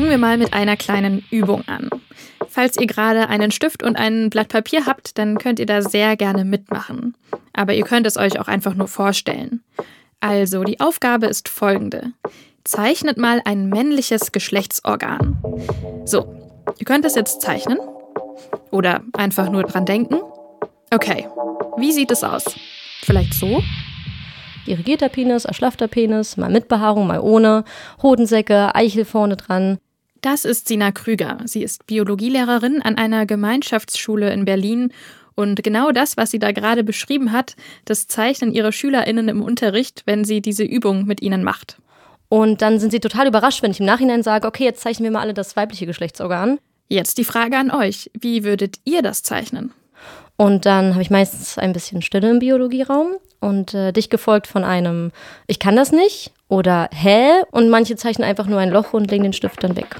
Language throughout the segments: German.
Fangen wir mal mit einer kleinen Übung an. Falls ihr gerade einen Stift und ein Blatt Papier habt, dann könnt ihr da sehr gerne mitmachen. Aber ihr könnt es euch auch einfach nur vorstellen. Also, die Aufgabe ist folgende. Zeichnet mal ein männliches Geschlechtsorgan. So, ihr könnt das jetzt zeichnen. Oder einfach nur dran denken. Okay, wie sieht es aus? Vielleicht so? Irrigierter Penis, erschlaffter Penis, mal mit Behaarung, mal ohne, Hodensäcke, Eichel vorne dran. Das ist Sina Krüger. Sie ist Biologielehrerin an einer Gemeinschaftsschule in Berlin. Und genau das, was sie da gerade beschrieben hat, das zeichnen ihre SchülerInnen im Unterricht, wenn sie diese Übung mit ihnen macht. Und dann sind sie total überrascht, wenn ich im Nachhinein sage, okay, jetzt zeichnen wir mal alle das weibliche Geschlechtsorgan. Jetzt die Frage an euch. Wie würdet ihr das zeichnen? Und dann habe ich meistens ein bisschen Stille im Biologieraum und dich gefolgt von einem "Ich kann das nicht" oder "Hä?" Und manche zeichnen einfach nur ein Loch und legen den Stift dann weg.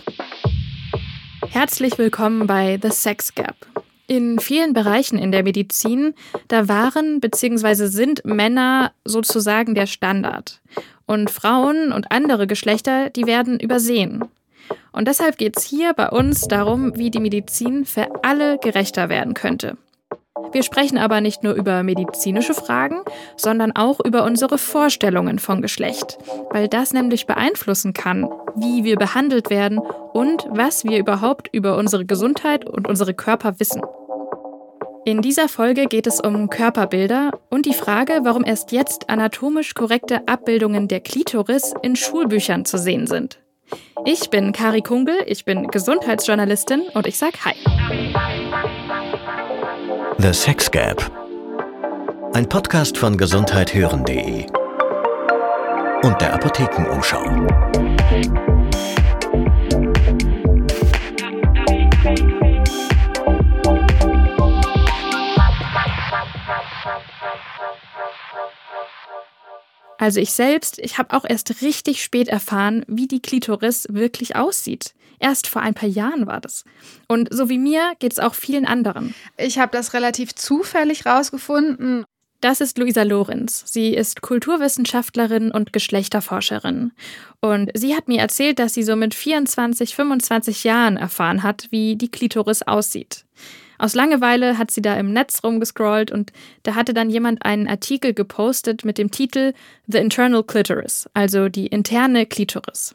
Herzlich willkommen bei The Sex Gap. In vielen Bereichen in der Medizin, da waren bzw. sind Männer sozusagen der Standard. Und Frauen und andere Geschlechter, die werden übersehen. Und deshalb geht es hier bei uns darum, wie die Medizin für alle gerechter werden könnte. Wir sprechen aber nicht nur über medizinische Fragen, sondern auch über unsere Vorstellungen von Geschlecht, weil das nämlich beeinflussen kann, wie wir behandelt werden und was wir überhaupt über unsere Gesundheit und unsere Körper wissen. In dieser Folge geht es um Körperbilder und die Frage, warum erst jetzt anatomisch korrekte Abbildungen der Klitoris in Schulbüchern zu sehen sind. Ich bin Kari Kungel, ich bin Gesundheitsjournalistin und ich sag Hi. The Sex Gap. Ein Podcast von gesundheit-hören.de und der Apothekenumschau. Also ich selbst, ich habe auch erst richtig spät erfahren, wie die Klitoris wirklich aussieht. Erst vor ein paar Jahren war das. Und so wie mir geht es auch vielen anderen. Ich habe das relativ zufällig rausgefunden. Das ist Luisa Lorenz. Sie ist Kulturwissenschaftlerin und Geschlechterforscherin. Und sie hat mir erzählt, dass sie so mit 24, 25 Jahren erfahren hat, wie die Klitoris aussieht. Aus Langeweile hat sie da im Netz rumgescrollt und da hatte dann jemand einen Artikel gepostet mit dem Titel The Internal Clitoris, also die interne Klitoris.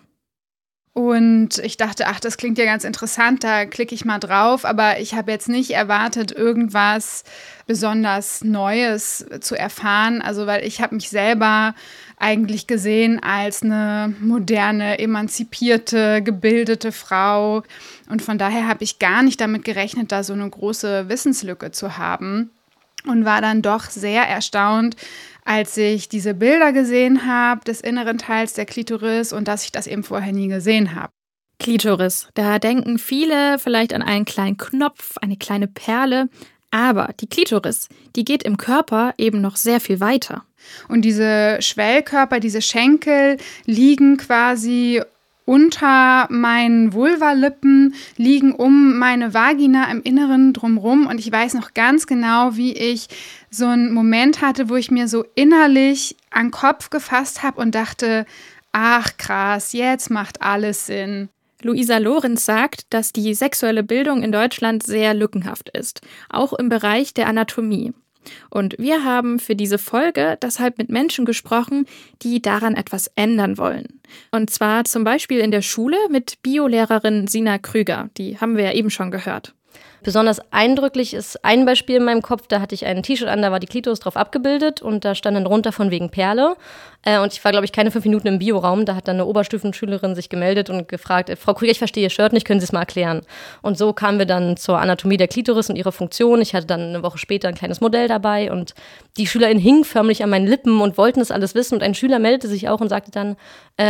Und ich dachte, ach, das klingt ja ganz interessant, da klicke ich mal drauf. Aber ich habe jetzt nicht erwartet, irgendwas besonders Neues zu erfahren. Also, weil ich habe mich selber eigentlich gesehen als eine moderne, emanzipierte, gebildete Frau. Und von daher habe ich gar nicht damit gerechnet, da so eine große Wissenslücke zu haben. Und war dann doch sehr erstaunt, als ich diese Bilder gesehen habe, des inneren Teils der Klitoris und dass ich das eben vorher nie gesehen habe. Klitoris, da denken viele vielleicht an einen kleinen Knopf, eine kleine Perle. Aber die Klitoris, die geht im Körper eben noch sehr viel weiter. Und diese Schwellkörper, diese Schenkel liegen quasi unter meinen Vulvalippen, liegen um meine Vagina im Inneren drumrum. Und ich weiß noch ganz genau, wie ich so einen Moment hatte, wo ich mir so innerlich an den Kopf gefasst habe und dachte, ach krass, jetzt macht alles Sinn. Luisa Lorenz sagt, dass die sexuelle Bildung in Deutschland sehr lückenhaft ist, auch im Bereich der Anatomie. Und wir haben für diese Folge deshalb mit Menschen gesprochen, die daran etwas ändern wollen. Und zwar zum Beispiel in der Schule mit Biolehrerin Sina Krüger. Die haben wir ja eben schon gehört. Besonders eindrücklich ist ein Beispiel in meinem Kopf, da hatte ich ein T-Shirt an, da war die Klitoris drauf abgebildet und da stand dann drunter von wegen Perle. Und ich war, glaube ich, keine 5 Minuten im Bioraum, da hat dann eine Oberstufenschülerin sich gemeldet und gefragt, Frau Krüger, ich verstehe Ihr Shirt nicht, können Sie es mal erklären? Und so kamen wir dann zur Anatomie der Klitoris und ihrer Funktion. Ich hatte dann eine Woche später ein kleines Modell dabei und die SchülerInnen hingen förmlich an meinen Lippen und wollten das alles wissen. Und ein Schüler meldete sich auch und sagte dann,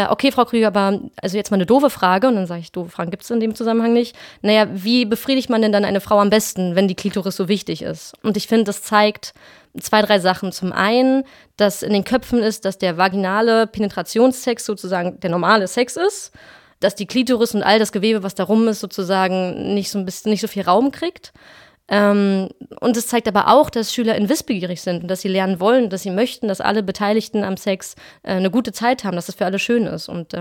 okay, Frau Krüger, aber also jetzt mal eine doofe Frage. Und dann sage ich, doofe Fragen gibt es in dem Zusammenhang nicht. Naja, wie befriedigt man denn dann eine Frau am besten, wenn die Klitoris so wichtig ist? Und ich finde, das zeigt 2, 3 Sachen. Zum einen, dass in den Köpfen ist, dass der vaginale Penetrationssex sozusagen der normale Sex ist, dass die Klitoris und all das Gewebe, was da rum ist, sozusagen nicht so viel Raum kriegt. Und es zeigt aber auch, dass SchülerInnen wissbegierig sind und dass sie lernen wollen, dass sie möchten, dass alle Beteiligten am Sex eine gute Zeit haben, dass das für alle schön ist. Und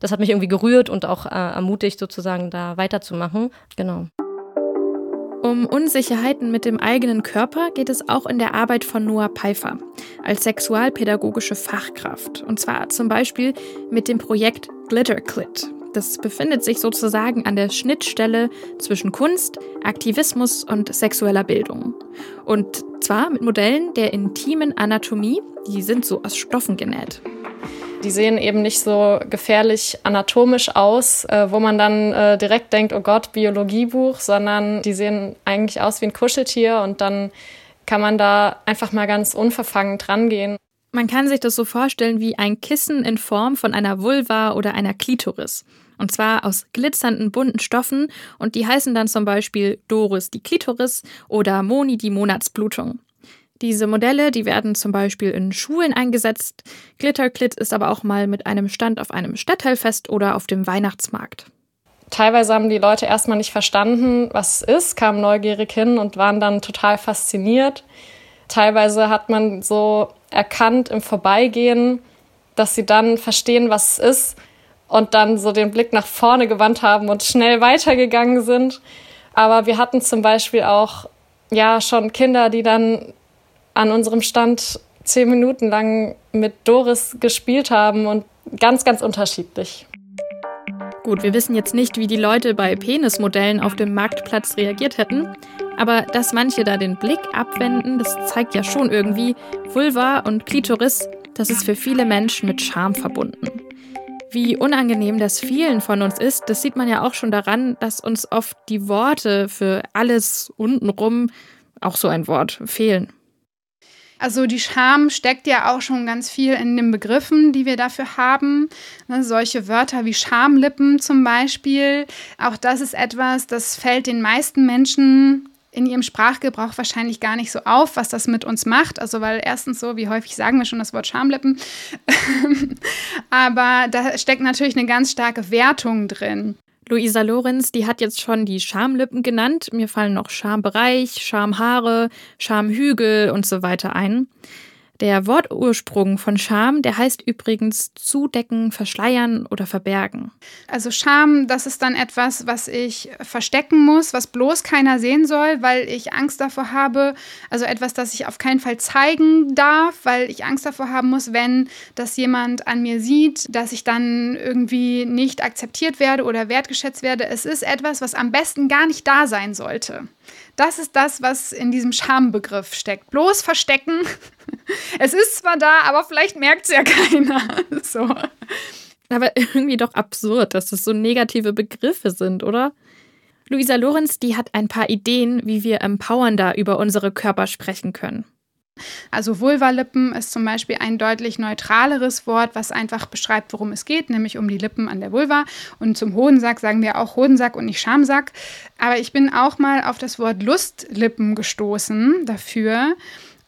das hat mich irgendwie gerührt und auch ermutigt, sozusagen da weiterzumachen. Genau. Um Unsicherheiten mit dem eigenen Körper geht es auch in der Arbeit von Noah Peiffer als sexualpädagogische Fachkraft. Und zwar zum Beispiel mit dem Projekt Glitter Clit. Das befindet sich sozusagen an der Schnittstelle zwischen Kunst, Aktivismus und sexueller Bildung. Und zwar mit Modellen der intimen Anatomie, die sind so aus Stoffen genäht. Die sehen eben nicht so gefährlich anatomisch aus, wo man dann direkt denkt, oh Gott, Biologiebuch, sondern die sehen eigentlich aus wie ein Kuscheltier und dann kann man da einfach mal ganz unverfangen dran gehen. Man kann sich das so vorstellen wie ein Kissen in Form von einer Vulva oder einer Klitoris. Und zwar aus glitzernden, bunten Stoffen und die heißen dann zum Beispiel Doris die Klitoris oder Moni die Monatsblutung. Diese Modelle, die werden zum Beispiel in Schulen eingesetzt. Glitter Clit ist aber auch mal mit einem Stand auf einem Stadtteilfest oder auf dem Weihnachtsmarkt. Teilweise haben die Leute erstmal nicht verstanden, was es ist, kamen neugierig hin und waren dann total fasziniert. Teilweise hat man so erkannt im Vorbeigehen, dass sie dann verstehen, was es ist und dann so den Blick nach vorne gewandt haben und schnell weitergegangen sind. Aber wir hatten zum Beispiel auch ja schon Kinder, die dann an unserem Stand 10 Minuten lang mit Doris gespielt haben und ganz, ganz unterschiedlich. Gut, wir wissen jetzt nicht, wie die Leute bei Penismodellen auf dem Marktplatz reagiert hätten. Aber dass manche da den Blick abwenden, das zeigt ja schon irgendwie, Vulva und Klitoris, das ist für viele Menschen mit Scham verbunden. Wie unangenehm das vielen von uns ist, das sieht man ja auch schon daran, dass uns oft die Worte für alles untenrum, auch so ein Wort, fehlen. Also die Scham steckt ja auch schon ganz viel in den Begriffen, die wir dafür haben. Ne, solche Wörter wie Schamlippen zum Beispiel, auch das ist etwas, das fällt den meisten Menschen in ihrem Sprachgebrauch wahrscheinlich gar nicht so auf, was das mit uns macht. Also weil erstens so, wie häufig sagen wir schon das Wort Schamlippen, aber da steckt natürlich eine ganz starke Wertung drin. Luisa Lorenz, die hat jetzt schon die Schamlippen genannt. Mir fallen noch Schambereich, Schamhaare, Schamhügel und so weiter ein. Der Wortursprung von Scham, der heißt übrigens zudecken, verschleiern oder verbergen. Also Scham, das ist dann etwas, was ich verstecken muss, was bloß keiner sehen soll, weil ich Angst davor habe. Also etwas, das ich auf keinen Fall zeigen darf, weil ich Angst davor haben muss, wenn das jemand an mir sieht, dass ich dann irgendwie nicht akzeptiert werde oder wertgeschätzt werde. Es ist etwas, was am besten gar nicht da sein sollte. Das ist das, was in diesem Schambegriff steckt. Bloß verstecken. Es ist zwar da, aber vielleicht merkt es ja keiner. So. Aber irgendwie doch absurd, dass das so negative Begriffe sind, oder? Luisa Lorenz, die hat ein paar Ideen, wie wir empowernder über unsere Körper sprechen können. Also Vulvalippen ist zum Beispiel ein deutlich neutraleres Wort, was einfach beschreibt, worum es geht, nämlich um die Lippen an der Vulva. Und zum Hodensack sagen wir auch Hodensack und nicht Schamsack. Aber ich bin auch mal auf das Wort Lustlippen gestoßen dafür.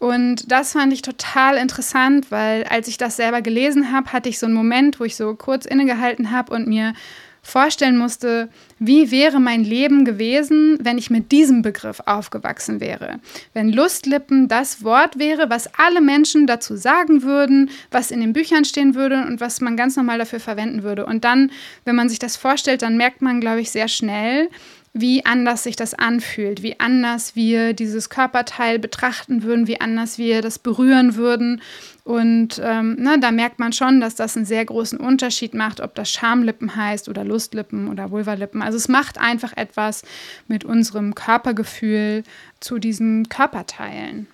Und das fand ich total interessant, weil als ich das selber gelesen habe, hatte ich so einen Moment, wo ich so kurz innegehalten habe und mir vorstellen musste, wie wäre mein Leben gewesen, wenn ich mit diesem Begriff aufgewachsen wäre. Wenn Lustlippen das Wort wäre, was alle Menschen dazu sagen würden, was in den Büchern stehen würde und was man ganz normal dafür verwenden würde. Und dann, wenn man sich das vorstellt, dann merkt man, glaube ich, sehr schnell, wie anders sich das anfühlt, wie anders wir dieses Körperteil betrachten würden, wie anders wir das berühren würden. Und da merkt man schon, dass das einen sehr großen Unterschied macht, ob das Schamlippen heißt oder Lustlippen oder Vulvalippen. Also es macht einfach etwas mit unserem Körpergefühl zu diesen Körperteilen.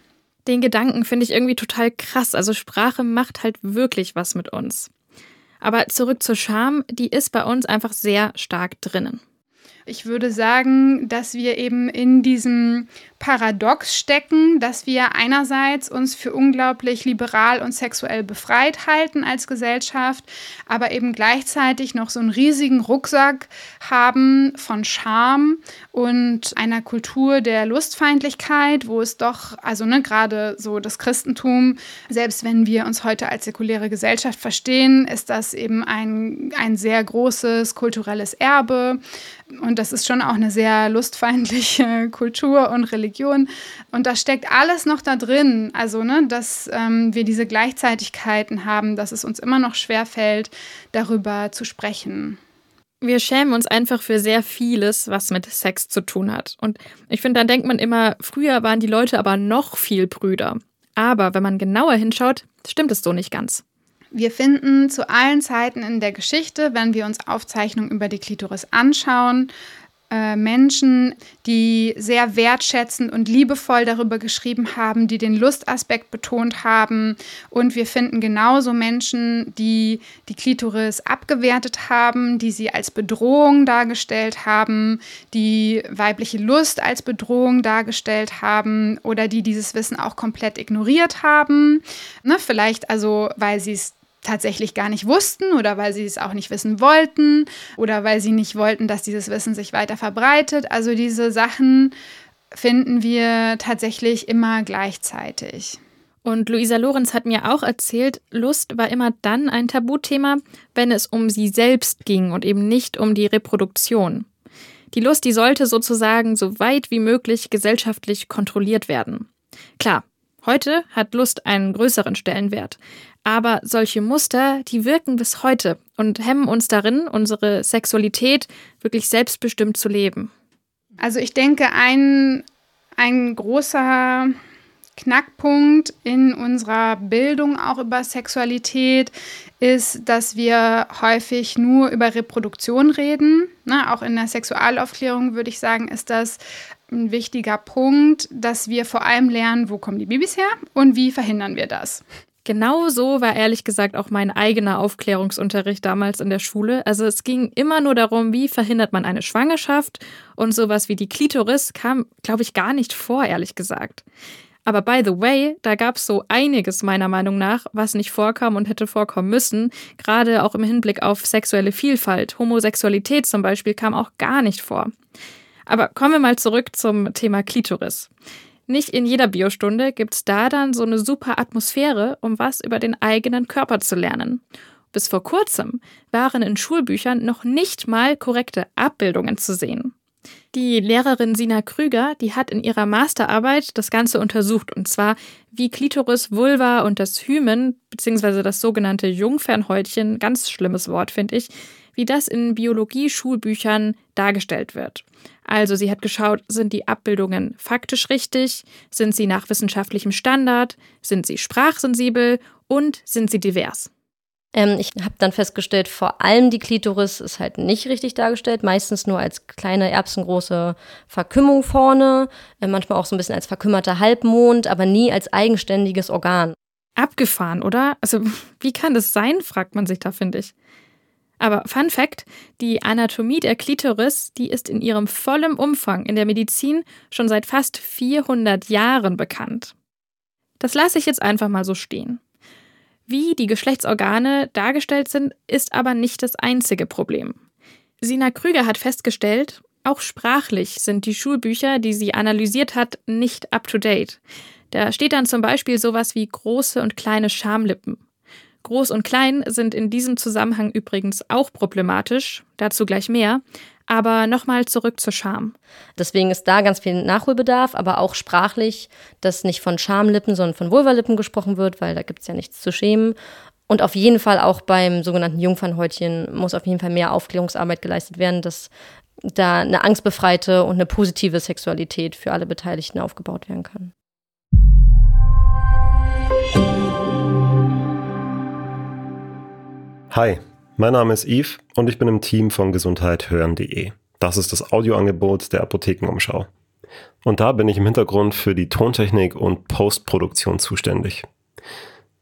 Den Gedanken finde ich irgendwie total krass. Also Sprache macht halt wirklich was mit uns. Aber zurück zur Scham, die ist bei uns einfach sehr stark drinnen. Ich würde sagen, dass wir eben in diesem Paradox stecken, dass wir einerseits uns für unglaublich liberal und sexuell befreit halten als Gesellschaft, aber eben gleichzeitig noch so einen riesigen Rucksack haben von Scham und einer Kultur der Lustfeindlichkeit, wo es doch, gerade so das Christentum, selbst wenn wir uns heute als säkuläre Gesellschaft verstehen, ist das eben ein sehr großes kulturelles Erbe. Und das ist schon auch eine sehr lustfeindliche Kultur und Religion. Und da steckt alles noch da drin. Also, dass wir diese Gleichzeitigkeiten haben, dass es uns immer noch schwerfällt, darüber zu sprechen. Wir schämen uns einfach für sehr vieles, was mit Sex zu tun hat. Und ich finde, dann denkt man immer, früher waren die Leute aber noch viel brüder. Aber wenn man genauer hinschaut, stimmt es so nicht ganz. Wir finden zu allen Zeiten in der Geschichte, wenn wir uns Aufzeichnungen über die Klitoris anschauen, Menschen, die sehr wertschätzend und liebevoll darüber geschrieben haben, die den Lustaspekt betont haben. Und wir finden genauso Menschen, die die Klitoris abgewertet haben, die sie als Bedrohung dargestellt haben, die weibliche Lust als Bedrohung dargestellt haben oder die dieses Wissen auch komplett ignoriert haben. Vielleicht also, weil sie es tatsächlich gar nicht wussten oder weil sie es auch nicht wissen wollten oder weil sie nicht wollten, dass dieses Wissen sich weiter verbreitet. Also diese Sachen finden wir tatsächlich immer gleichzeitig. Und Luisa Lorenz hat mir auch erzählt, Lust war immer dann ein Tabuthema, wenn es um sie selbst ging und eben nicht um die Reproduktion. Die Lust, die sollte sozusagen so weit wie möglich gesellschaftlich kontrolliert werden. Klar, heute hat Lust einen größeren Stellenwert. Aber solche Muster, die wirken bis heute und hemmen uns darin, unsere Sexualität wirklich selbstbestimmt zu leben. Also ich denke, ein großer Knackpunkt in unserer Bildung auch über Sexualität ist, dass wir häufig nur über Reproduktion reden. Auch in der Sexualaufklärung würde ich sagen, ist das ein wichtiger Punkt, dass wir vor allem lernen, wo kommen die Babys her und wie verhindern wir das. Genau so war ehrlich gesagt auch mein eigener Aufklärungsunterricht damals in der Schule. Also es ging immer nur darum, wie verhindert man eine Schwangerschaft, und sowas wie die Klitoris kam, glaube ich, gar nicht vor, ehrlich gesagt. Aber by the way, da gab es so einiges meiner Meinung nach, was nicht vorkam und hätte vorkommen müssen. Gerade auch im Hinblick auf sexuelle Vielfalt. Homosexualität zum Beispiel kam auch gar nicht vor. Aber kommen wir mal zurück zum Thema Klitoris. Nicht in jeder Biostunde gibt es da dann so eine super Atmosphäre, um was über den eigenen Körper zu lernen. Bis vor kurzem waren in Schulbüchern noch nicht mal korrekte Abbildungen zu sehen. Die Lehrerin Sina Krüger, die hat in ihrer Masterarbeit das Ganze untersucht, und zwar wie Klitoris, Vulva und das Hymen, beziehungsweise das sogenannte Jungfernhäutchen, ganz schlimmes Wort, finde ich, wie das in Biologie-Schulbüchern dargestellt wird. Also sie hat geschaut, sind die Abbildungen faktisch richtig, sind sie nach wissenschaftlichem Standard, sind sie sprachsensibel und sind sie divers? Ich habe dann festgestellt, vor allem die Klitoris ist halt nicht richtig dargestellt, meistens nur als kleine erbsengroße Verkümmung vorne, manchmal auch so ein bisschen als verkümmerter Halbmond, aber nie als eigenständiges Organ. Abgefahren, oder? Also wie kann das sein, fragt man sich da, finde ich. Aber Fun Fact, die Anatomie der Klitoris, die ist in ihrem vollen Umfang in der Medizin schon seit fast 400 Jahren bekannt. Das lasse ich jetzt einfach mal so stehen. Wie die Geschlechtsorgane dargestellt sind, ist aber nicht das einzige Problem. Sina Krüger hat festgestellt, auch sprachlich sind die Schulbücher, die sie analysiert hat, nicht up-to-date. Da steht dann zum Beispiel sowas wie große und kleine Schamlippen. Groß und klein sind in diesem Zusammenhang übrigens auch problematisch, dazu gleich mehr. Aber nochmal zurück zur Scham. Deswegen ist da ganz viel Nachholbedarf, aber auch sprachlich, dass nicht von Schamlippen, sondern von Vulvalippen gesprochen wird, weil da gibt es ja nichts zu schämen. Und auf jeden Fall auch beim sogenannten Jungfernhäutchen muss auf jeden Fall mehr Aufklärungsarbeit geleistet werden, dass da eine angstbefreite und eine positive Sexualität für alle Beteiligten aufgebaut werden kann. Hi, mein Name ist Yves und ich bin im Team von gesundheit-hören.de. Das ist das Audioangebot der Apothekenumschau. Und da bin ich im Hintergrund für die Tontechnik und Postproduktion zuständig.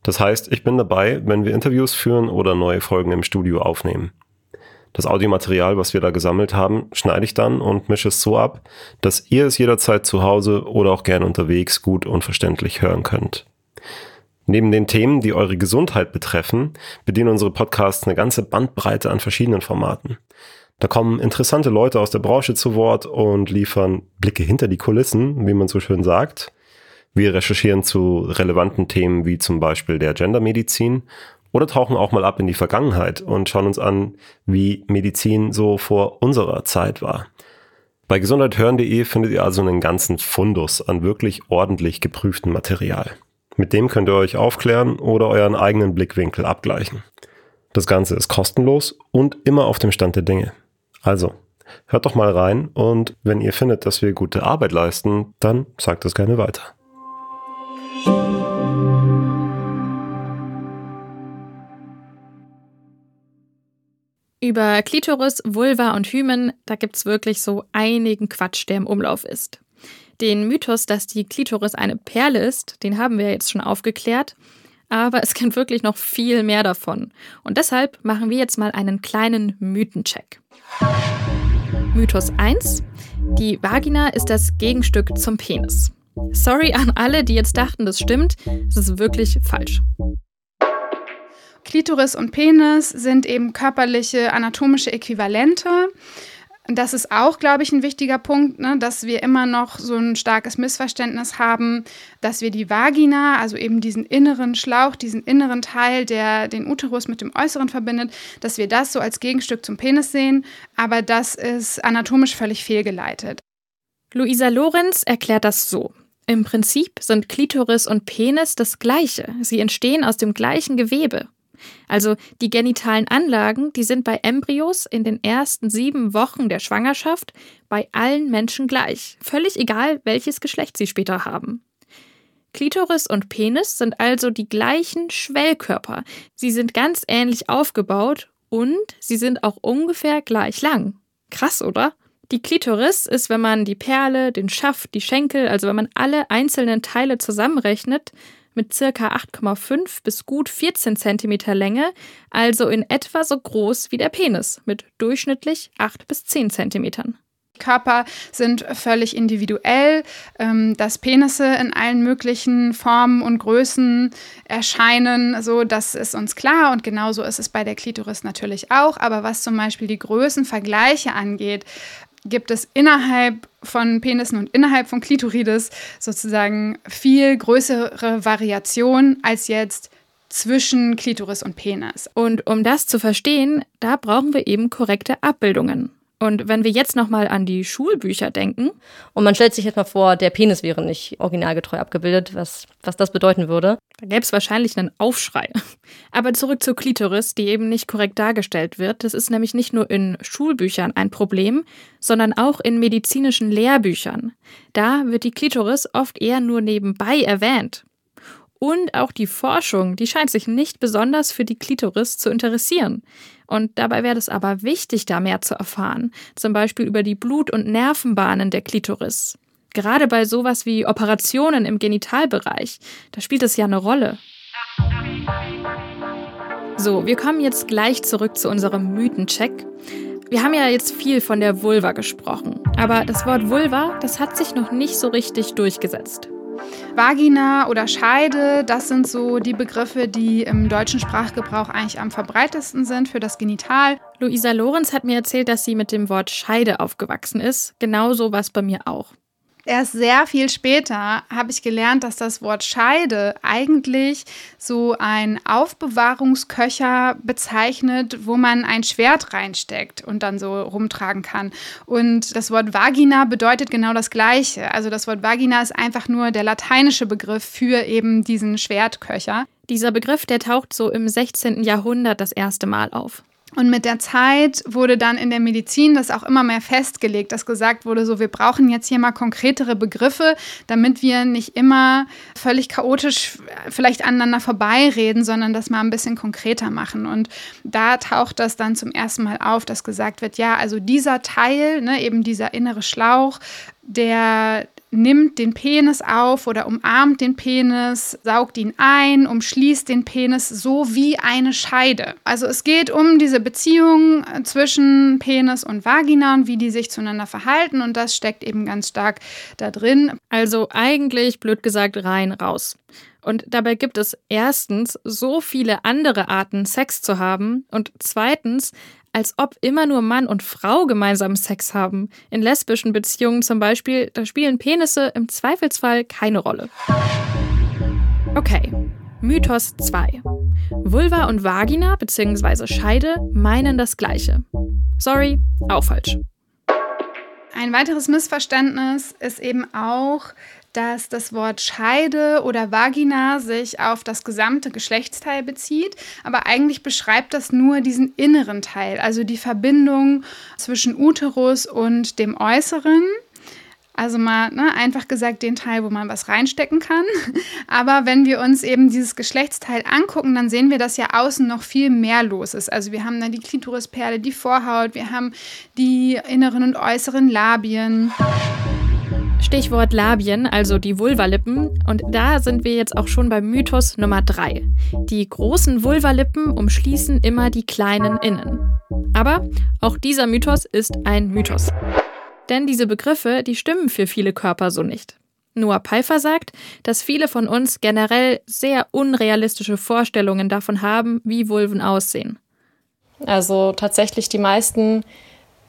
Das heißt, ich bin dabei, wenn wir Interviews führen oder neue Folgen im Studio aufnehmen. Das Audiomaterial, was wir da gesammelt haben, schneide ich dann und mische es so ab, dass ihr es jederzeit zu Hause oder auch gerne unterwegs gut und verständlich hören könnt. Neben den Themen, die eure Gesundheit betreffen, bedienen unsere Podcasts eine ganze Bandbreite an verschiedenen Formaten. Da kommen interessante Leute aus der Branche zu Wort und liefern Blicke hinter die Kulissen, wie man so schön sagt. Wir recherchieren zu relevanten Themen wie zum Beispiel der Gendermedizin Oder tauchen auch mal ab in die Vergangenheit und schauen uns an, wie Medizin so vor unserer Zeit war. Bei gesundheit-hören.de findet ihr also einen ganzen Fundus an wirklich ordentlich geprüftem Material. Mit dem könnt ihr euch aufklären oder euren eigenen Blickwinkel abgleichen. Das Ganze ist kostenlos und immer auf dem Stand der Dinge. Also, hört doch mal rein und wenn ihr findet, dass wir gute Arbeit leisten, dann sagt es gerne weiter. Über Klitoris, Vulva und Hymen, da gibt's wirklich so einigen Quatsch, der im Umlauf ist. Den Mythos, dass die Klitoris eine Perle ist, den haben wir jetzt schon aufgeklärt. Aber es gibt wirklich noch viel mehr davon. Und deshalb machen wir jetzt mal einen kleinen Mythencheck. Mythos 1. Die Vagina ist das Gegenstück zum Penis. Sorry an alle, die jetzt dachten, das stimmt. Das ist wirklich falsch. Klitoris und Penis sind eben körperliche, anatomische Äquivalente. Das ist auch, glaube ich, ein wichtiger Punkt, ne, dass wir immer noch so ein starkes Missverständnis haben, dass wir die Vagina, also eben diesen inneren Schlauch, diesen inneren Teil, der den Uterus mit dem Äußeren verbindet, dass wir das so als Gegenstück zum Penis sehen, aber das ist anatomisch völlig fehlgeleitet. Luisa Lorenz erklärt das so. Im Prinzip sind Klitoris und Penis das Gleiche. Sie entstehen aus dem gleichen Gewebe. Also die genitalen Anlagen, die sind bei Embryos in den ersten 7 Wochen der Schwangerschaft bei allen Menschen gleich, völlig egal, welches Geschlecht sie später haben. Klitoris und Penis sind also die gleichen Schwellkörper. Sie sind ganz ähnlich aufgebaut und sie sind auch ungefähr gleich lang. Krass, oder? Die Klitoris ist, wenn man die Perle, den Schaft, die Schenkel, also wenn man alle einzelnen Teile zusammenrechnet, mit ca. 8,5 bis gut 14 cm Länge, also in etwa so groß wie der Penis, mit durchschnittlich 8 bis 10 cm. Körper sind völlig individuell, dass Penisse in allen möglichen Formen und Größen erscheinen, so, das ist uns klar und genauso ist es bei der Klitoris natürlich auch. Aber was zum Beispiel die Größenvergleiche angeht, gibt es innerhalb von Penissen und innerhalb von Klitoridis sozusagen viel größere Variation als jetzt zwischen Klitoris und Penis. Und um das zu verstehen, da brauchen wir eben korrekte Abbildungen. Und wenn wir jetzt nochmal an die Schulbücher denken. Und man stellt sich jetzt mal vor, der Penis wäre nicht originalgetreu abgebildet, was das bedeuten würde. Da gäbe es wahrscheinlich einen Aufschrei. Aber zurück zur Klitoris, die eben nicht korrekt dargestellt wird. Das ist nämlich nicht nur in Schulbüchern ein Problem, sondern auch in medizinischen Lehrbüchern. Da wird die Klitoris oft eher nur nebenbei erwähnt. Und auch die Forschung, die scheint sich nicht besonders für die Klitoris zu interessieren. Und dabei wäre es aber wichtig, da mehr zu erfahren, zum Beispiel über die Blut- und Nervenbahnen der Klitoris. Gerade bei sowas wie Operationen im Genitalbereich, da spielt es ja eine Rolle. So, wir kommen jetzt gleich zurück zu unserem Mythencheck. Wir haben ja jetzt viel von der Vulva gesprochen, aber das Wort Vulva, das hat sich noch nicht so richtig durchgesetzt. Vagina oder Scheide, das sind so die Begriffe, die im deutschen Sprachgebrauch eigentlich am verbreitesten sind für das Genital. Luisa Lorenz hat mir erzählt, dass sie mit dem Wort Scheide aufgewachsen ist. Genauso war es bei mir auch. Erst sehr viel später habe ich gelernt, dass das Wort Scheide eigentlich so einen Aufbewahrungsköcher bezeichnet, wo man ein Schwert reinsteckt und dann so rumtragen kann. Und das Wort Vagina bedeutet genau das Gleiche. Also das Wort Vagina ist einfach nur der lateinische Begriff für eben diesen Schwertköcher. Dieser Begriff, der taucht so im 16. Jahrhundert das erste Mal auf. Und mit der Zeit wurde dann in der Medizin das auch immer mehr festgelegt, dass gesagt wurde, so, wir brauchen jetzt hier mal konkretere Begriffe, damit wir nicht immer völlig chaotisch vielleicht aneinander vorbeireden, sondern das mal ein bisschen konkreter machen. Und da taucht das dann zum ersten Mal auf, dass gesagt wird, ja, also dieser Teil, ne, eben dieser innere Schlauch, der nimmt den Penis auf oder umarmt den Penis, saugt ihn ein, umschließt den Penis, so wie eine Scheide. Also es geht um diese Beziehung zwischen Penis und Vagina und wie die sich zueinander verhalten und das steckt eben ganz stark da drin. Also eigentlich, blöd gesagt, rein, raus. Und dabei gibt es erstens so viele andere Arten, Sex zu haben und zweitens, als ob immer nur Mann und Frau gemeinsam Sex haben. In lesbischen Beziehungen zum Beispiel, da spielen Penisse im Zweifelsfall keine Rolle. Okay, Mythos 2. Vulva und Vagina bzw. Scheide meinen das Gleiche. Sorry, auch falsch. Ein weiteres Missverständnis ist eben auch, dass das Wort Scheide oder Vagina sich auf das gesamte Geschlechtsteil bezieht, aber eigentlich beschreibt das nur diesen inneren Teil, also die Verbindung zwischen Uterus und dem Äußeren. Also mal einfach gesagt den Teil, wo man was reinstecken kann. Aber wenn wir uns eben dieses Geschlechtsteil angucken, dann sehen wir, dass ja außen noch viel mehr los ist. Also wir haben dann die Klitorisperle, die Vorhaut, wir haben die inneren und äußeren Labien. Stichwort Labien, also die Vulvalippen. Und da sind wir jetzt auch schon beim Mythos Nummer 3. Die großen Vulvalippen umschließen immer die kleinen innen. Aber auch dieser Mythos ist ein Mythos. Denn diese Begriffe, die stimmen für viele Körper so nicht. Noah Peiffer sagt, dass viele von uns generell sehr unrealistische Vorstellungen davon haben, wie Vulven aussehen. Also tatsächlich die meisten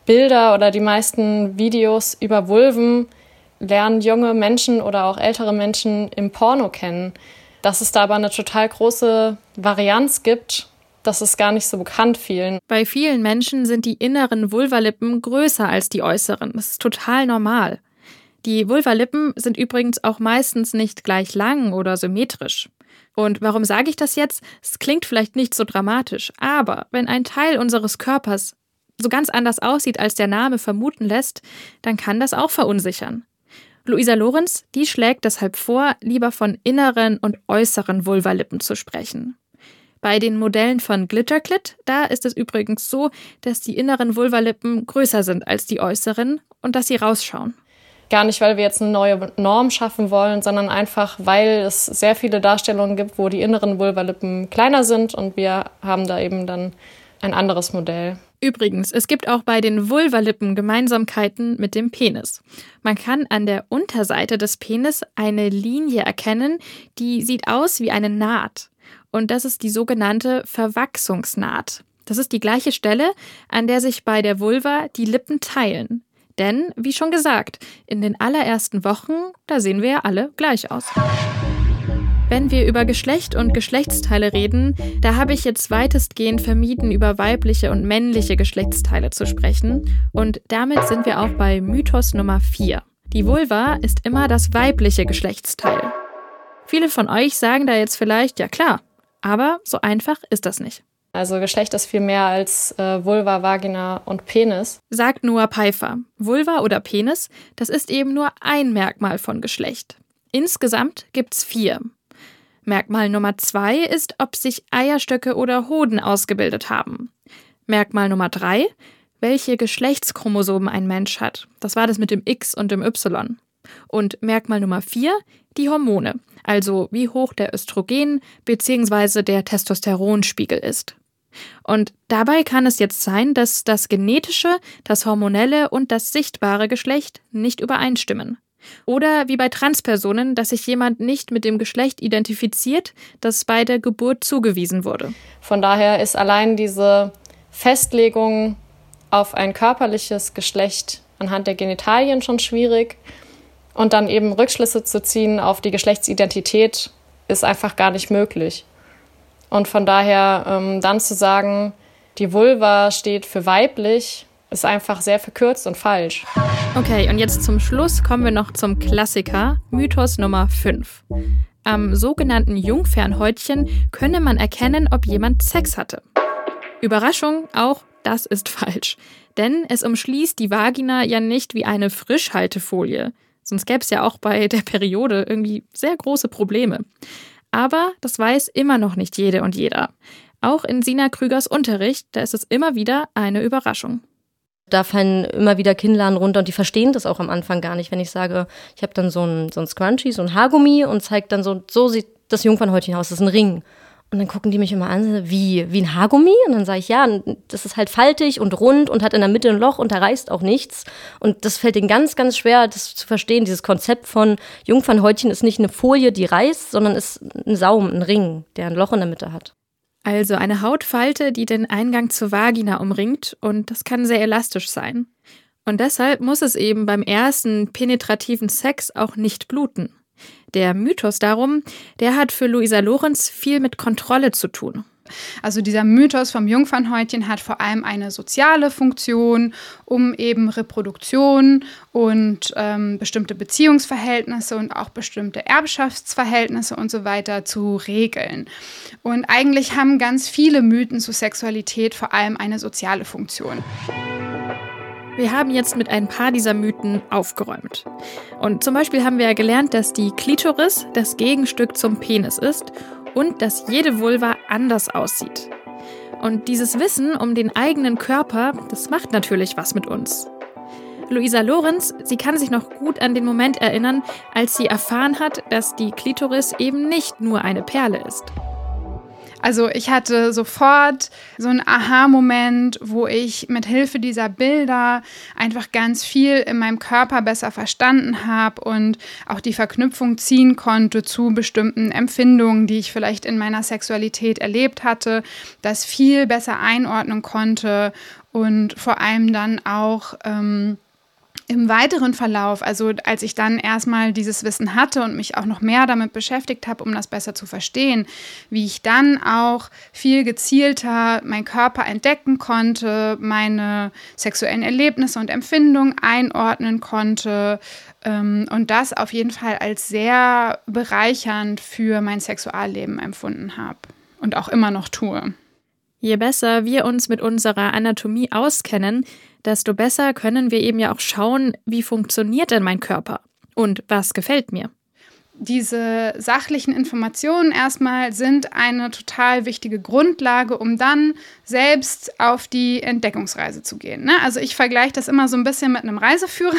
Bilder oder die meisten Videos über Vulven lernen junge Menschen oder auch ältere Menschen im Porno kennen. Dass es da aber eine total große Varianz gibt, das ist gar nicht so bekannt vielen. Bei vielen Menschen sind die inneren Vulvalippen größer als die äußeren. Das ist total normal. Die Vulvalippen sind übrigens auch meistens nicht gleich lang oder symmetrisch. Und warum sage ich das jetzt? Es klingt vielleicht nicht so dramatisch, aber wenn ein Teil unseres Körpers so ganz anders aussieht, als der Name vermuten lässt, dann kann das auch verunsichern. Luisa Lorenz, die schlägt deshalb vor, lieber von inneren und äußeren Vulvalippen zu sprechen. Bei den Modellen von Glitter Clit, da ist es übrigens so, dass die inneren Vulvalippen größer sind als die äußeren und dass sie rausschauen. Gar nicht, weil wir jetzt eine neue Norm schaffen wollen, sondern einfach, weil es sehr viele Darstellungen gibt, wo die inneren Vulvalippen kleiner sind und wir haben da eben dann ein anderes Modell. Übrigens, es gibt auch bei den Vulvalippen Gemeinsamkeiten mit dem Penis. Man kann an der Unterseite des Penis eine Linie erkennen, die sieht aus wie eine Naht. Und das ist die sogenannte Verwachsungsnaht. Das ist die gleiche Stelle, an der sich bei der Vulva die Lippen teilen. Denn, wie schon gesagt, in den allerersten Wochen, da sehen wir ja alle gleich aus. Wenn wir über Geschlecht und Geschlechtsteile reden, da habe ich jetzt weitestgehend vermieden, über weibliche und männliche Geschlechtsteile zu sprechen. Und damit sind wir auch bei Mythos Nummer 4. Die Vulva ist immer das weibliche Geschlechtsteil. Viele von euch sagen da jetzt vielleicht, ja klar, aber so einfach ist das nicht. Also Geschlecht ist viel mehr als Vulva, Vagina und Penis. Sagt Noah Peiffer, Vulva oder Penis, das ist eben nur ein Merkmal von Geschlecht. Insgesamt gibt's 4. Merkmal Nummer 2 ist, ob sich Eierstöcke oder Hoden ausgebildet haben. Merkmal Nummer 3, welche Geschlechtschromosomen ein Mensch hat. Das war das mit dem X und dem Y. Und Merkmal Nummer 4, die Hormone, also wie hoch der Östrogen- bzw. der Testosteronspiegel ist. Und dabei kann es jetzt sein, dass das genetische, das hormonelle und das sichtbare Geschlecht nicht übereinstimmen. Oder wie bei Transpersonen, dass sich jemand nicht mit dem Geschlecht identifiziert, das bei der Geburt zugewiesen wurde. Von daher ist allein diese Festlegung auf ein körperliches Geschlecht anhand der Genitalien schon schwierig. Und dann eben Rückschlüsse zu ziehen auf die Geschlechtsidentität ist einfach gar nicht möglich. Und von daher dann zu sagen, die Vulva steht für weiblich, ist einfach sehr verkürzt und falsch. Okay, und jetzt zum Schluss kommen wir noch zum Klassiker, Mythos Nummer 5. Am sogenannten Jungfernhäutchen könne man erkennen, ob jemand Sex hatte. Überraschung, auch das ist falsch. Denn es umschließt die Vagina ja nicht wie eine Frischhaltefolie. Sonst gäbe es ja auch bei der Periode irgendwie sehr große Probleme. Aber das weiß immer noch nicht jede und jeder. Auch in Sina Krügers Unterricht, da ist es immer wieder eine Überraschung. Da fallen immer wieder Kinnladen runter und die verstehen das auch am Anfang gar nicht. Wenn ich sage, ich habe dann so ein Scrunchie, so ein Haargummi und zeige dann so sieht das Jungfernhäutchen aus, das ist ein Ring. Und dann gucken die mich immer an, wie ein Haargummi? Und dann sage ich, ja, das ist halt faltig und rund und hat in der Mitte ein Loch und da reißt auch nichts. Und das fällt denen ganz, ganz schwer, das zu verstehen. Dieses Konzept von Jungfernhäutchen ist nicht eine Folie, die reißt, sondern ist ein Saum, ein Ring, der ein Loch in der Mitte hat. Also eine Hautfalte, die den Eingang zur Vagina umringt und das kann sehr elastisch sein. Und deshalb muss es eben beim ersten penetrativen Sex auch nicht bluten. Der Mythos darum, der hat für Luisa Lorenz viel mit Kontrolle zu tun. Also dieser Mythos vom Jungfernhäutchen hat vor allem eine soziale Funktion, um eben Reproduktion und bestimmte Beziehungsverhältnisse und auch bestimmte Erbschaftsverhältnisse und so weiter zu regeln. Und eigentlich haben ganz viele Mythen zu Sexualität vor allem eine soziale Funktion. Wir haben jetzt mit ein paar dieser Mythen aufgeräumt. Und zum Beispiel haben wir ja gelernt, dass die Klitoris das Gegenstück zum Penis ist und dass jede Vulva anders aussieht. Und dieses Wissen um den eigenen Körper, das macht natürlich was mit uns. Luisa Lorenz, sie kann sich noch gut an den Moment erinnern, als sie erfahren hat, dass die Klitoris eben nicht nur eine Perle ist. Also ich hatte sofort so einen Aha-Moment, wo ich mit Hilfe dieser Bilder einfach ganz viel in meinem Körper besser verstanden habe und auch die Verknüpfung ziehen konnte zu bestimmten Empfindungen, die ich vielleicht in meiner Sexualität erlebt hatte, das viel besser einordnen konnte und vor allem dann auch im weiteren Verlauf, also als ich dann erstmal dieses Wissen hatte und mich auch noch mehr damit beschäftigt habe, um das besser zu verstehen, wie ich dann auch viel gezielter meinen Körper entdecken konnte, meine sexuellen Erlebnisse und Empfindungen einordnen konnte, und das auf jeden Fall als sehr bereichernd für mein Sexualleben empfunden habe und auch immer noch tue. Je besser wir uns mit unserer Anatomie auskennen, desto besser können wir eben ja auch schauen, wie funktioniert denn mein Körper und was gefällt mir. Diese sachlichen Informationen erstmal sind eine total wichtige Grundlage, um dann selbst auf die Entdeckungsreise zu gehen. Ne? Also ich vergleiche das immer so ein bisschen mit einem Reiseführer.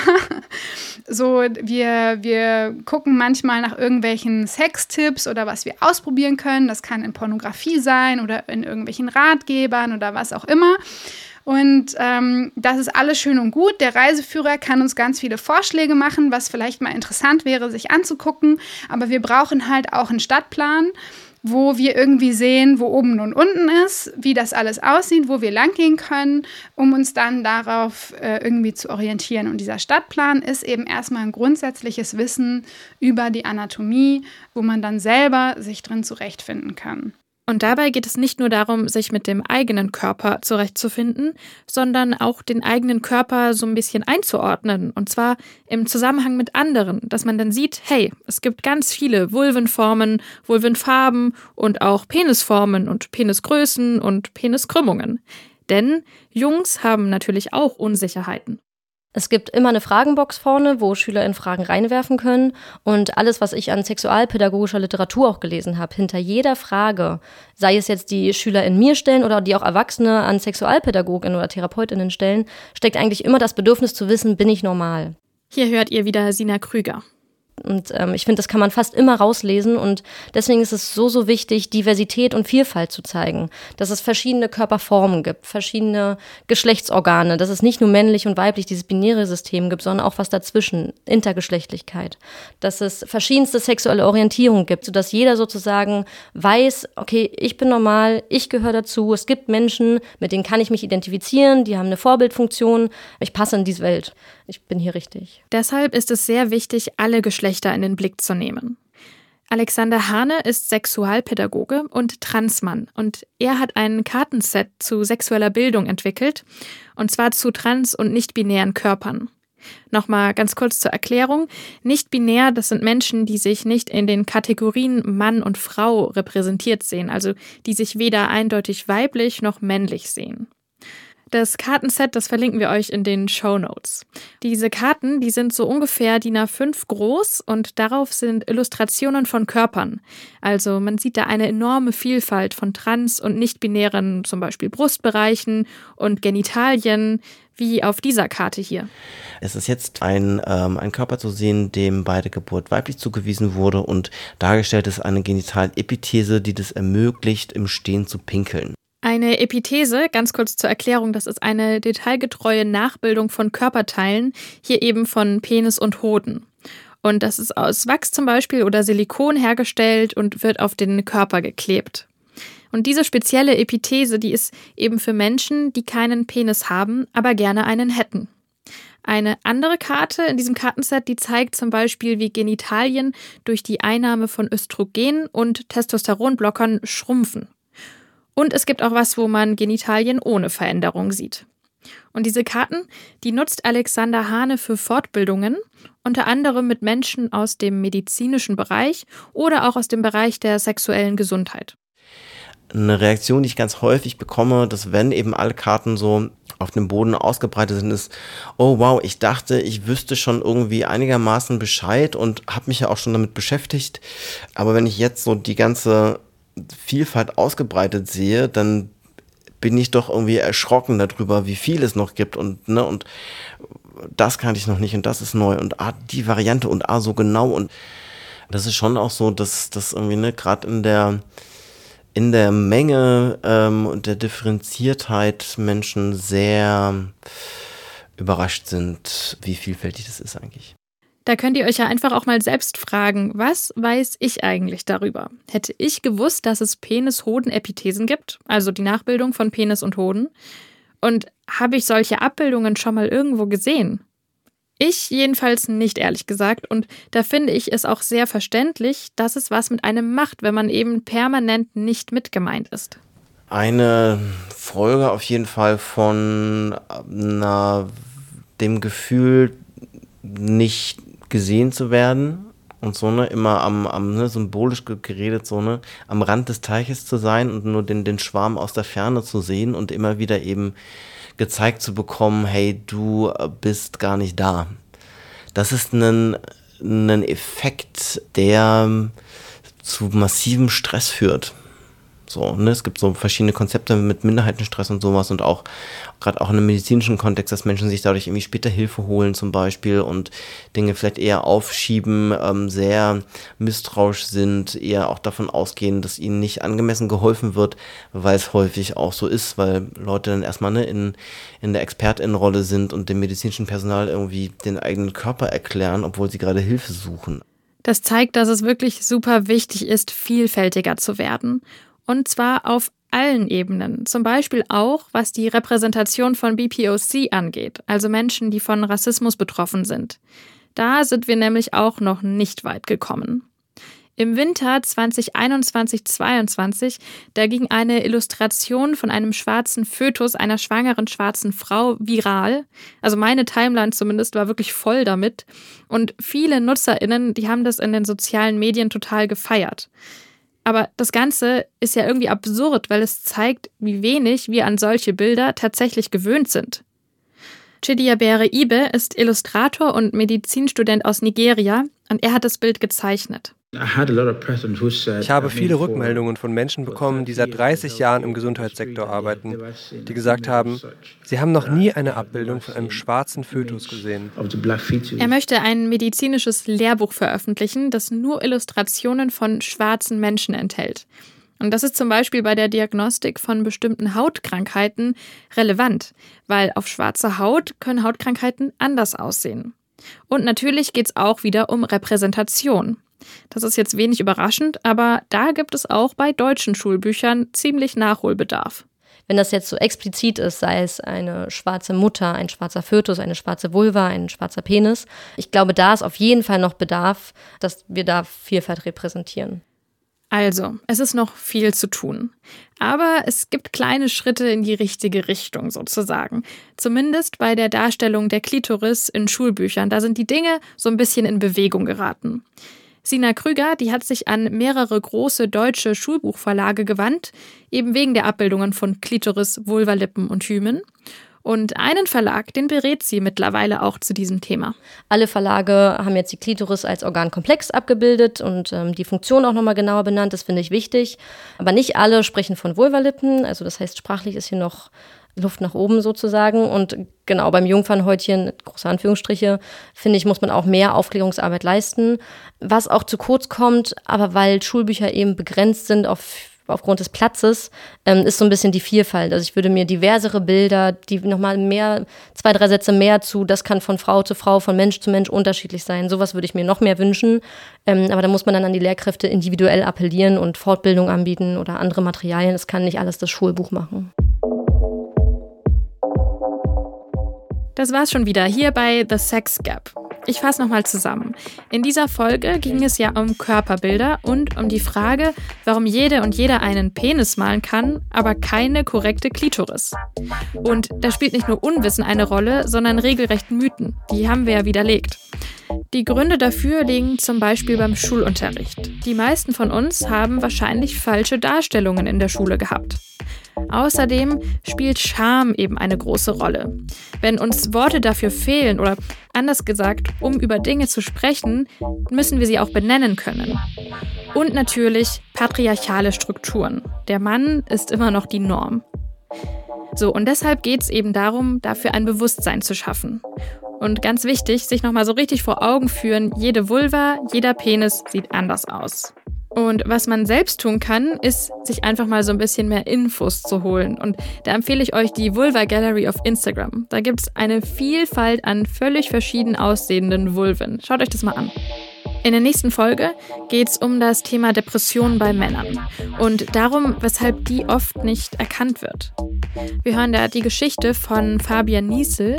So, wir gucken manchmal nach irgendwelchen Sextipps oder was wir ausprobieren können. Das kann in Pornografie sein oder in irgendwelchen Ratgebern oder was auch immer. Und das ist alles schön und gut. Der Reiseführer kann uns ganz viele Vorschläge machen, was vielleicht mal interessant wäre, sich anzugucken. Aber wir brauchen halt auch einen Stadtplan, wo wir irgendwie sehen, wo oben und unten ist, wie das alles aussieht, wo wir langgehen können, um uns dann darauf irgendwie zu orientieren. Und dieser Stadtplan ist eben erstmal ein grundsätzliches Wissen über die Anatomie, wo man dann selber sich drin zurechtfinden kann. Und dabei geht es nicht nur darum, sich mit dem eigenen Körper zurechtzufinden, sondern auch den eigenen Körper so ein bisschen einzuordnen. Und zwar im Zusammenhang mit anderen, dass man dann sieht, hey, es gibt ganz viele Vulvenformen, Vulvenfarben und auch Penisformen und Penisgrößen und Peniskrümmungen. Denn Jungs haben natürlich auch Unsicherheiten. Es gibt immer eine Fragenbox vorne, wo SchülerInnen Fragen reinwerfen können. Und alles, was ich an sexualpädagogischer Literatur auch gelesen habe, hinter jeder Frage, sei es jetzt die SchülerInnen mir stellen oder die auch Erwachsene an SexualpädagogInnen oder TherapeutInnen stellen, steckt eigentlich immer das Bedürfnis zu wissen, bin ich normal? Hier hört ihr wieder Sina Krüger. Und ich finde, das kann man fast immer rauslesen und deswegen ist es so, so wichtig, Diversität und Vielfalt zu zeigen. Dass es verschiedene Körperformen gibt, verschiedene Geschlechtsorgane, dass es nicht nur männlich und weiblich dieses binäre System gibt, sondern auch was dazwischen, Intergeschlechtlichkeit. Dass es verschiedenste sexuelle Orientierung gibt, sodass jeder sozusagen weiß, okay, ich bin normal, ich gehöre dazu, es gibt Menschen, mit denen kann ich mich identifizieren, die haben eine Vorbildfunktion, ich passe in diese Welt, ich bin hier richtig. Deshalb ist es sehr wichtig, alle Geschlechter in den Blick zu nehmen. Alexander Hahne ist Sexualpädagoge und Transmann und er hat ein Kartenset zu sexueller Bildung entwickelt und zwar zu trans- und nicht-binären Körpern. Nochmal ganz kurz zur Erklärung. Nicht-binär, das sind Menschen, die sich nicht in den Kategorien Mann und Frau repräsentiert sehen, also die sich weder eindeutig weiblich noch männlich sehen. Das Kartenset, das verlinken wir euch in den Shownotes. Diese Karten, die sind so ungefähr DIN A5 groß und darauf sind Illustrationen von Körpern. Also man sieht da eine enorme Vielfalt von trans- und nicht-binären, zum Beispiel Brustbereichen und Genitalien, wie auf dieser Karte hier. Es ist jetzt ein Körper zu sehen, dem bei der Geburt weiblich zugewiesen wurde und dargestellt ist eine Genitalepithese, die das ermöglicht, im Stehen zu pinkeln. Eine Epithese, ganz kurz zur Erklärung, das ist eine detailgetreue Nachbildung von Körperteilen, hier eben von Penis und Hoden. Und das ist aus Wachs zum Beispiel oder Silikon hergestellt und wird auf den Körper geklebt. Und diese spezielle Epithese, die ist eben für Menschen, die keinen Penis haben, aber gerne einen hätten. Eine andere Karte in diesem Kartenset, die zeigt zum Beispiel, wie Genitalien durch die Einnahme von Östrogen und Testosteronblockern schrumpfen. Und es gibt auch was, wo man Genitalien ohne Veränderung sieht. Und diese Karten, die nutzt Alexander Hahne für Fortbildungen, unter anderem mit Menschen aus dem medizinischen Bereich oder auch aus dem Bereich der sexuellen Gesundheit. Eine Reaktion, die ich ganz häufig bekomme, dass wenn eben alle Karten so auf dem Boden ausgebreitet sind, ist, oh wow, ich dachte, ich wüsste schon irgendwie einigermaßen Bescheid und habe mich ja auch schon damit beschäftigt. Aber wenn ich jetzt so die ganze Vielfalt ausgebreitet sehe, dann bin ich doch irgendwie erschrocken darüber, wie viel es noch gibt und das kannte ich noch nicht und das ist neu und die Variante und so genau. Und das ist schon auch so, dass das irgendwie gerade in der Menge und der Differenziertheit Menschen sehr überrascht sind, wie vielfältig das ist eigentlich. Da könnt ihr euch ja einfach auch mal selbst fragen, was weiß ich eigentlich darüber? Hätte ich gewusst, dass es Penis-Hoden-Epithesen gibt, also die Nachbildung von Penis und Hoden? Und habe ich solche Abbildungen schon mal irgendwo gesehen? Ich jedenfalls nicht, ehrlich gesagt. Und da finde ich es auch sehr verständlich, dass es was mit einem macht, wenn man eben permanent nicht mitgemeint ist. Eine Folge auf jeden Fall von dem Gefühl, nicht gesehen zu werden und so immer am symbolisch geredet, am Rand des Teiches zu sein und nur den Schwarm aus der Ferne zu sehen und immer wieder eben gezeigt zu bekommen, hey, du bist gar nicht da. Das ist ein Effekt, der zu massivem Stress führt. Es gibt so verschiedene Konzepte mit Minderheitenstress und sowas und auch gerade auch in einem medizinischen Kontext, dass Menschen sich dadurch irgendwie später Hilfe holen zum Beispiel und Dinge vielleicht eher aufschieben, sehr misstrauisch sind, eher auch davon ausgehen, dass ihnen nicht angemessen geholfen wird, weil es häufig auch so ist, weil Leute dann erstmal in der ExpertInnenrolle sind und dem medizinischen Personal irgendwie den eigenen Körper erklären, obwohl sie gerade Hilfe suchen. Das zeigt, dass es wirklich super wichtig ist, vielfältiger zu werden. Und zwar auf allen Ebenen, zum Beispiel auch, was die Repräsentation von BPOC angeht, also Menschen, die von Rassismus betroffen sind. Da sind wir nämlich auch noch nicht weit gekommen. Im Winter 2021/22, da ging eine Illustration von einem schwarzen Fötus einer schwangeren schwarzen Frau viral. Also meine Timeline zumindest war wirklich voll damit. Und viele NutzerInnen, die haben das in den sozialen Medien total gefeiert. Aber das Ganze ist ja irgendwie absurd, weil es zeigt, wie wenig wir an solche Bilder tatsächlich gewöhnt sind. Chidiabere Ibe ist Illustrator und Medizinstudent aus Nigeria und er hat das Bild gezeichnet. Ich habe viele Rückmeldungen von Menschen bekommen, die seit 30 Jahren im Gesundheitssektor arbeiten, die gesagt haben, sie haben noch nie eine Abbildung von einem schwarzen Fötus gesehen. Er möchte ein medizinisches Lehrbuch veröffentlichen, das nur Illustrationen von schwarzen Menschen enthält. Und das ist zum Beispiel bei der Diagnostik von bestimmten Hautkrankheiten relevant, weil auf schwarzer Haut können Hautkrankheiten anders aussehen. Und natürlich geht es auch wieder um Repräsentation. Das ist jetzt wenig überraschend, aber da gibt es auch bei deutschen Schulbüchern ziemlich Nachholbedarf. Wenn das jetzt so explizit ist, sei es eine schwarze Mutter, ein schwarzer Fötus, eine schwarze Vulva, ein schwarzer Penis, ich glaube, da ist auf jeden Fall noch Bedarf, dass wir da Vielfalt repräsentieren. Also, es ist noch viel zu tun. Aber es gibt kleine Schritte in die richtige Richtung sozusagen. Zumindest bei der Darstellung der Klitoris in Schulbüchern. Da sind die Dinge so ein bisschen in Bewegung geraten. Sina Krüger, die hat sich an mehrere große deutsche Schulbuchverlage gewandt, eben wegen der Abbildungen von Klitoris, Vulvalippen und Hymen. Und einen Verlag, den berät sie mittlerweile auch zu diesem Thema. Alle Verlage haben jetzt die Klitoris als Organkomplex abgebildet und die Funktion auch nochmal genauer benannt, das finde ich wichtig. Aber nicht alle sprechen von Vulvalippen, also das heißt, sprachlich ist hier noch Luft nach oben sozusagen. Und genau, beim Jungfernhäutchen, große Anführungsstriche, finde ich, muss man auch mehr Aufklärungsarbeit leisten. Was auch zu kurz kommt, aber weil Schulbücher eben begrenzt sind aufgrund des Platzes, ist so ein bisschen die Vielfalt. Also ich würde mir diversere Bilder, die nochmal mehr, 2-3 Sätze mehr zu, das kann von Frau zu Frau, von Mensch zu Mensch unterschiedlich sein. Sowas würde ich mir noch mehr wünschen. Aber da muss man dann an die Lehrkräfte individuell appellieren und Fortbildung anbieten oder andere Materialien. Es kann nicht alles das Schulbuch machen. Das war's schon wieder hier bei The Sex Gap. Ich fasse nochmal zusammen. In dieser Folge ging es ja um Körperbilder und um die Frage, warum jede und jeder einen Penis malen kann, aber keine korrekte Klitoris. Und da spielt nicht nur Unwissen eine Rolle, sondern regelrecht Mythen. Die haben wir ja widerlegt. Die Gründe dafür liegen zum Beispiel beim Schulunterricht. Die meisten von uns haben wahrscheinlich falsche Darstellungen in der Schule gehabt. Außerdem spielt Scham eben eine große Rolle. Wenn uns Worte dafür fehlen oder anders gesagt, um über Dinge zu sprechen, müssen wir sie auch benennen können. Und natürlich patriarchale Strukturen. Der Mann ist immer noch die Norm. So, und deshalb geht es eben darum, dafür ein Bewusstsein zu schaffen. Und ganz wichtig, sich nochmal so richtig vor Augen führen, jede Vulva, jeder Penis sieht anders aus. Und was man selbst tun kann, ist, sich einfach mal so ein bisschen mehr Infos zu holen. Und da empfehle ich euch die Vulva Gallery auf Instagram. Da gibt es eine Vielfalt an völlig verschieden aussehenden Vulven. Schaut euch das mal an. In der nächsten Folge geht es um das Thema Depressionen bei Männern und darum, weshalb die oft nicht erkannt wird. Wir hören da die Geschichte von Fabian Niesel.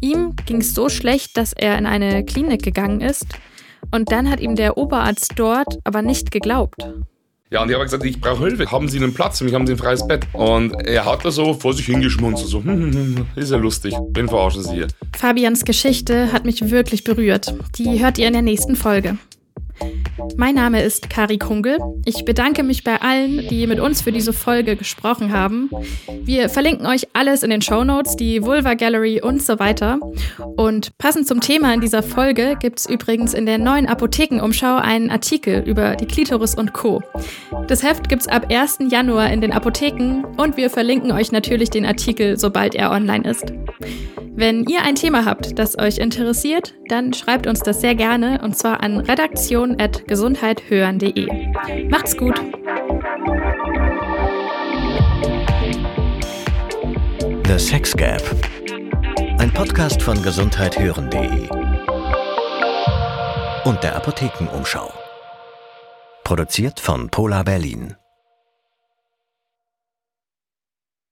Ihm ging es so schlecht, dass er in eine Klinik gegangen ist und dann hat ihm der Oberarzt dort aber nicht geglaubt. Ja, und ich habe gesagt, ich brauche Hilfe. Haben Sie einen Platz? Für mich haben Sie ein freies Bett. Und er hat da so vor sich hingeschmunzelt. So, ist ja lustig. Wen verarschen Sie hier? Fabians Geschichte hat mich wirklich berührt. Die hört ihr in der nächsten Folge. Mein Name ist Kari Kungel. Ich bedanke mich bei allen, die mit uns für diese Folge gesprochen haben. Wir verlinken euch alles in den Shownotes, die Vulva Gallery und so weiter. Und passend zum Thema in dieser Folge gibt's übrigens in der neuen Apothekenumschau einen Artikel über die Klitoris und Co. Das Heft gibt's ab 1. Januar in den Apotheken und wir verlinken euch natürlich den Artikel, sobald er online ist. Wenn ihr ein Thema habt, das euch interessiert, dann schreibt uns das sehr gerne und zwar an redaktion@gesundheit-hören.de. Macht's gut! The Sex Gap. Ein Podcast von gesundheit-hören.de und der Apothekenumschau. Produziert von Pola.Berlin.